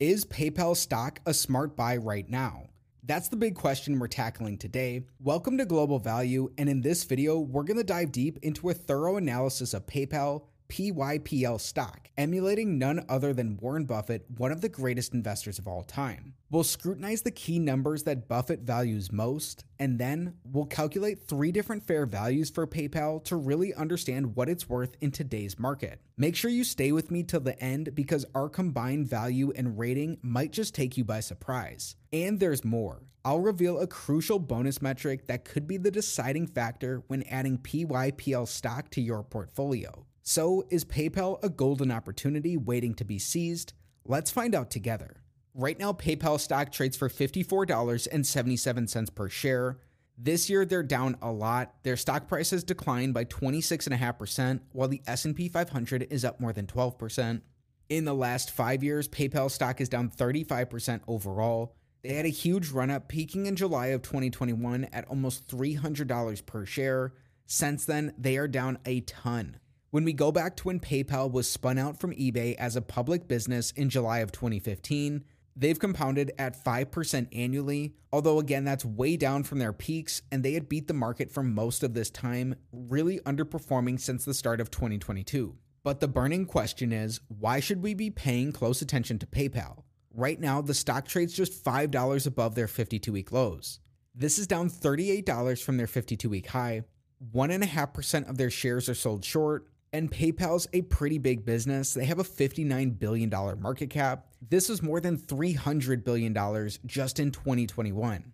Is PayPal stock a smart buy right now? That's the big question we're tackling today. Welcome to Global Value, and in this video, we're going to dive deep into a thorough analysis of PayPal PYPL stock, emulating none other than Warren Buffett, one of the greatest investors of all time. We'll scrutinize the key numbers that Buffett values most, and then we'll calculate three different fair values for PayPal to really understand what it's worth in today's market. Make sure you stay with me till the end because our combined value and rating might just take you by surprise. And there's more. I'll reveal a crucial bonus metric that could be the deciding factor when adding PYPL stock to your portfolio. So, is PayPal a golden opportunity waiting to be seized? Let's find out together. Right now, PayPal stock trades for $54.77 per share. This year, they're down a lot. Their stock price has declined by 26.5%, while the S&P 500 is up more than 12%. In the last 5 years, PayPal stock is down 35% overall. They had a huge run-up, peaking in July of 2021 at almost $300 per share. Since then, they are down a ton. When we go back to when PayPal was spun out from eBay as a public business in July of 2015, they've compounded at 5% annually, although again, that's way down from their peaks, and they had beat the market for most of this time, really underperforming since the start of 2022. But the burning question is, why should we be paying close attention to PayPal? Right now, the stock trades just $5 above their 52-week lows. This is down $38 from their 52-week high. 1.5% of their shares are sold short. And PayPal's a pretty big business. They have a $59 billion market cap. This was more than $300 billion just in 2021.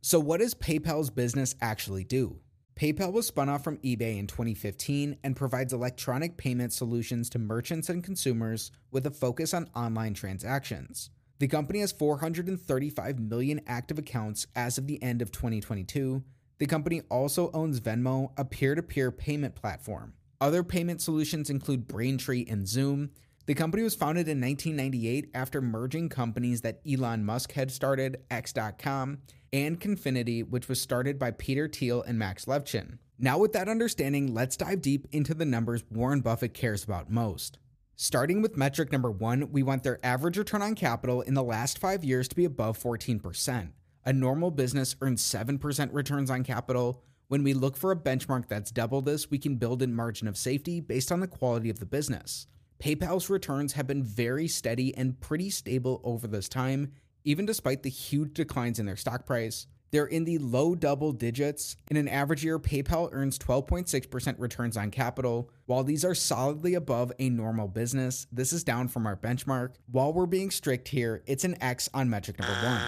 So what does PayPal's business actually do? PayPal was spun off from eBay in 2015 and provides electronic payment solutions to merchants and consumers with a focus on online transactions. The company has 435 million active accounts as of the end of 2022. The company also owns Venmo, a peer-to-peer payment platform. Other payment solutions include Braintree and Zoom. The company was founded in 1998 after merging companies that Elon Musk had started, X.com, and Confinity, which was started by Peter Thiel and Max Levchin. Now with that understanding, let's dive deep into the numbers Warren Buffett cares about most. Starting with metric number one, we want their average return on capital in the last 5 years to be above 14%. A normal business earns 7% returns on capital. When we look for a benchmark that's double this, we can build in margin of safety based on the quality of the business. PayPal's returns have been very steady and pretty stable over this time, even despite the huge declines in their stock price. They're in the low double digits. In an average year, PayPal earns 12.6% returns on capital. While these are solidly above a normal business, this is down from our benchmark. While we're being strict here, it's an X on metric number one.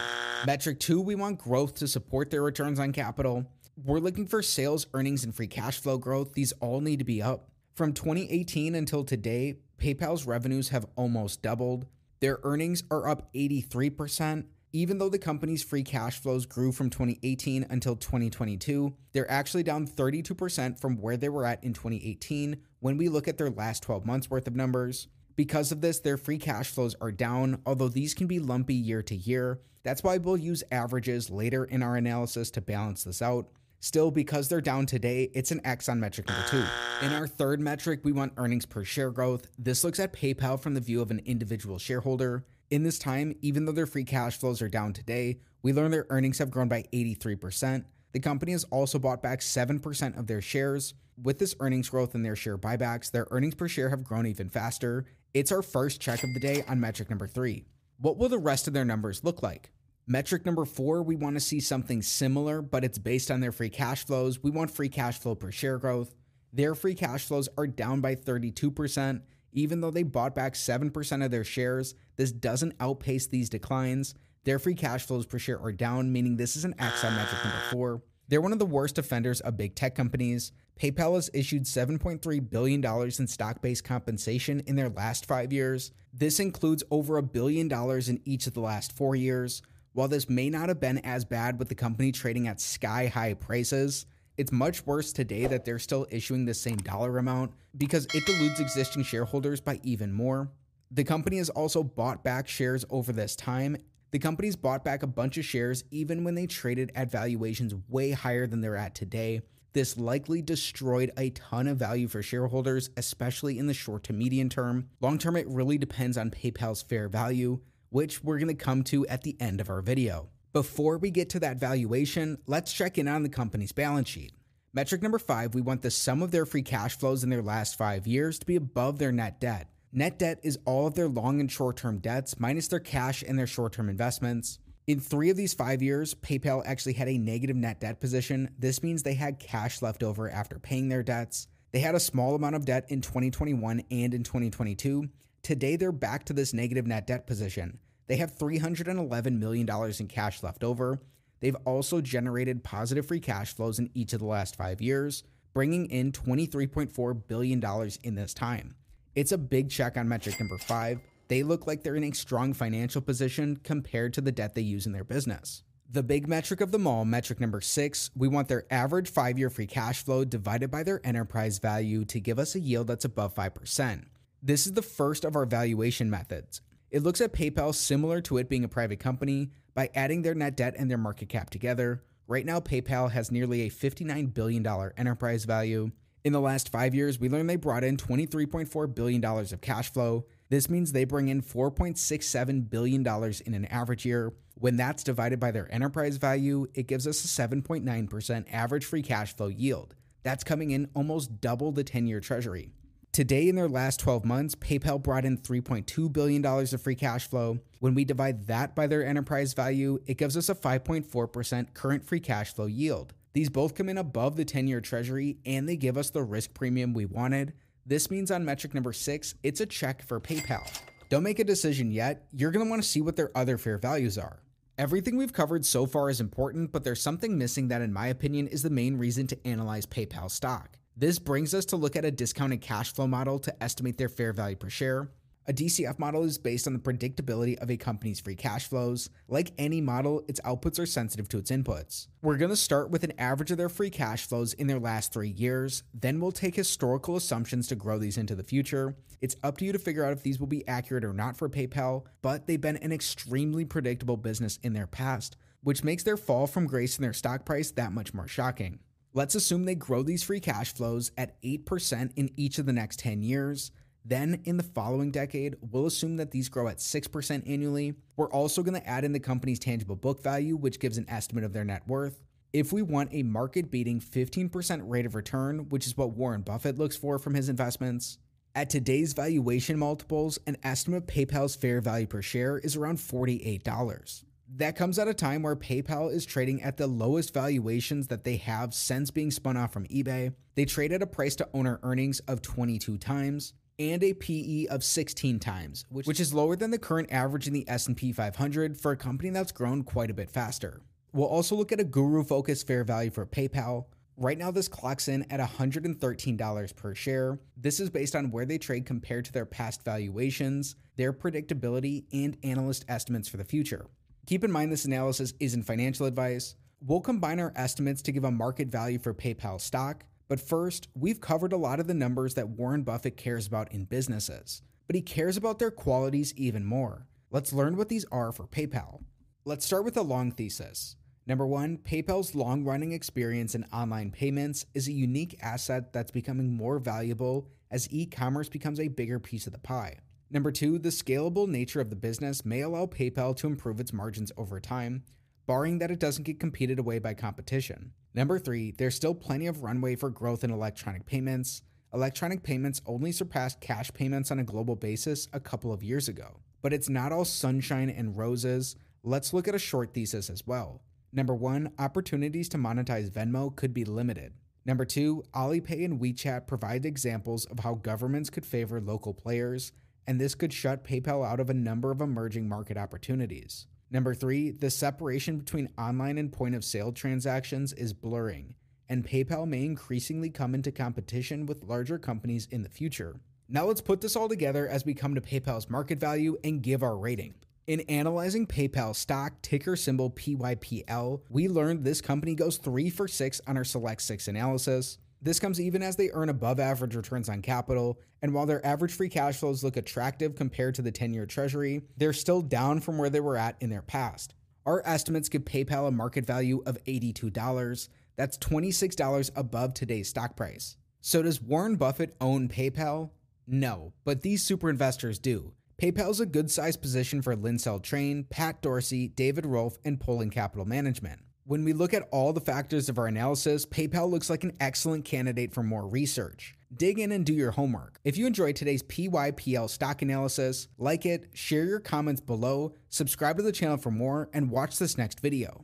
Metric two, we want growth to support their returns on capital. We're looking for sales, earnings, and free cash flow growth. These all need to be up. From 2018 until today, PayPal's revenues have almost doubled. Their earnings are up 83%. Even though the company's free cash flows grew from 2018 until 2022, they're actually down 32% from where they were at in 2018 when we look at their last 12 months worth of numbers. Because of this, their free cash flows are down, although these can be lumpy year to year. That's why we'll use averages later in our analysis to balance this out. Still, because they're down today, it's an X on metric number two. In our third metric, we want earnings per share growth. This looks at PayPal from the view of an individual shareholder. In this time, even though their free cash flows are down today, we learn their earnings have grown by 83%. The company has also bought back 7% of their shares. With this earnings growth and their share buybacks, their earnings per share have grown even faster. It's our first check of the day on metric number three. What will the rest of their numbers look like? Metric number four, we want to see something similar, but it's based on their free cash flows. We want free cash flow per share growth. Their free cash flows are down by 32%. Even though they bought back 7% of their shares, this doesn't outpace these declines. Their free cash flows per share are down, meaning this is an X on metric number four. They're one of the worst offenders of big tech companies. PayPal has issued $7.3 billion in stock-based compensation in their last 5 years. This includes over $1 billion in each of the last 4 years. While this may not have been as bad with the company trading at sky-high prices, it's much worse today that they're still issuing the same dollar amount because it deludes existing shareholders by even more. The company has also bought back shares over this time. The company's bought back a bunch of shares even when they traded at valuations way higher than they're at today. This likely destroyed a ton of value for shareholders, especially in the short to medium term. Long term, it really depends on PayPal's fair value. which we're going to come to at the end of our video. Before we get to that valuation, let's check in on the company's balance sheet. Metric number 5, we want the sum of their free cash flows in their last 5 years to be above their net debt. Net debt is all of their long and short-term debts minus their cash and their short-term investments. In 3 of these 5 years, PayPal actually had a negative net debt position. This means they had cash left over after paying their debts. They had a small amount of debt in 2021 and in 2022. Today, they're back to this negative net debt position. They have $311 million in cash left over. They've also generated positive free cash flows in each of the last 5 years, bringing in $23.4 billion in this time. It's a big check on metric number 5. They look like they're in a strong financial position compared to the debt they use in their business. The big metric of them all, metric number 6, we want their average 5-year free cash flow divided by their enterprise value to give us a yield that's above 5%. This is the first of our valuation methods. It looks at PayPal similar to it being a private company by adding their net debt and their market cap together. Right now, PayPal has nearly a $59 billion enterprise value. In the last 5 years, we learned they brought in $23.4 billion of cash flow. This means they bring in $4.67 billion in an average year. When that's divided by their enterprise value, it gives us a 7.9% average free cash flow yield. That's coming in almost double the 10-year treasury. Today, in their last 12 months, PayPal brought in $3.2 billion of free cash flow. When we divide that by their enterprise value, it gives us a 5.4% current free cash flow yield. These both come in above the 10-year treasury, and they give us the risk premium we wanted. This means on metric number 6, it's a check for PayPal. Don't make a decision yet. You're going to want to see what their other fair values are. Everything we've covered so far is important, but there's something missing that, in my opinion, is the main reason to analyze PayPal stock. This brings us to look at a discounted cash flow model to estimate their fair value per share. A DCF model is based on the predictability of a company's free cash flows. Like any model, its outputs are sensitive to its inputs. We're going to start with an average of their free cash flows in their last 3 years, then we'll take historical assumptions to grow these into the future. It's up to you to figure out if these will be accurate or not for PayPal, but they've been an extremely predictable business in their past, which makes their fall from grace in their stock price that much more shocking. Let's assume they grow these free cash flows at 8% in each of the next 10 years. Then, in the following decade, we'll assume that these grow at 6% annually. We're also going to add in the company's tangible book value, which gives an estimate of their net worth. If we want a market-beating 15% rate of return, which is what Warren Buffett looks for from his investments, at today's valuation multiples, an estimate of PayPal's fair value per share is around $48. That comes at a time where PayPal is trading at the lowest valuations that they have since being spun off from eBay. They trade at a price-to-owner earnings of 22 times. And a PE of 16 times, which is lower than the current average in the S&P 500 for a company that's grown quite a bit faster. We'll also look at a guru-focused fair value for PayPal. Right now, this clocks in at $113 per share. This is based on where they trade compared to their past valuations, their predictability, and analyst estimates for the future. Keep in mind this analysis isn't financial advice. We'll combine our estimates to give a market value for PayPal stock. But first, we've covered a lot of the numbers that Warren Buffett cares about in businesses, but he cares about their qualities even more. Let's learn what these are for PayPal. Let's start with a long thesis. Number 1, PayPal's long-running experience in online payments is a unique asset that's becoming more valuable as e-commerce becomes a bigger piece of the pie. Number 2, the scalable nature of the business may allow PayPal to improve its margins over time, barring that it doesn't get competed away by competition. Number 3, there's still plenty of runway for growth in electronic payments. Electronic payments only surpassed cash payments on a global basis a couple of years ago. But it's not all sunshine and roses. Let's look at a short thesis as well. Number 1, opportunities to monetize Venmo could be limited. Number 2, Alipay and WeChat provide examples of how governments could favor local players, and this could shut PayPal out of a number of emerging market opportunities. Number 3, the separation between online and point-of-sale transactions is blurring, and PayPal may increasingly come into competition with larger companies in the future. Now let's put this all together as we come to PayPal's market value and give our rating. In analyzing PayPal stock, ticker symbol PYPL, we learned this company goes 3 for 6 on our Select 6 analysis. This comes even as they earn above-average returns on capital, and while their average free cash flows look attractive compared to the 10-year treasury, they're still down from where they were at in their past. Our estimates give PayPal a market value of $82. That's $26 above today's stock price. So does Warren Buffett own PayPal? No, but these super investors do. PayPal's a good size position for Lindsell Train, Pat Dorsey, David Rolf, and Paulin Capital Management. When we look at all the factors of our analysis, PayPal looks like an excellent candidate for more research. Dig in and do your homework. If you enjoyed today's PYPL stock analysis, like it, share your comments below, subscribe to the channel for more, and watch this next video.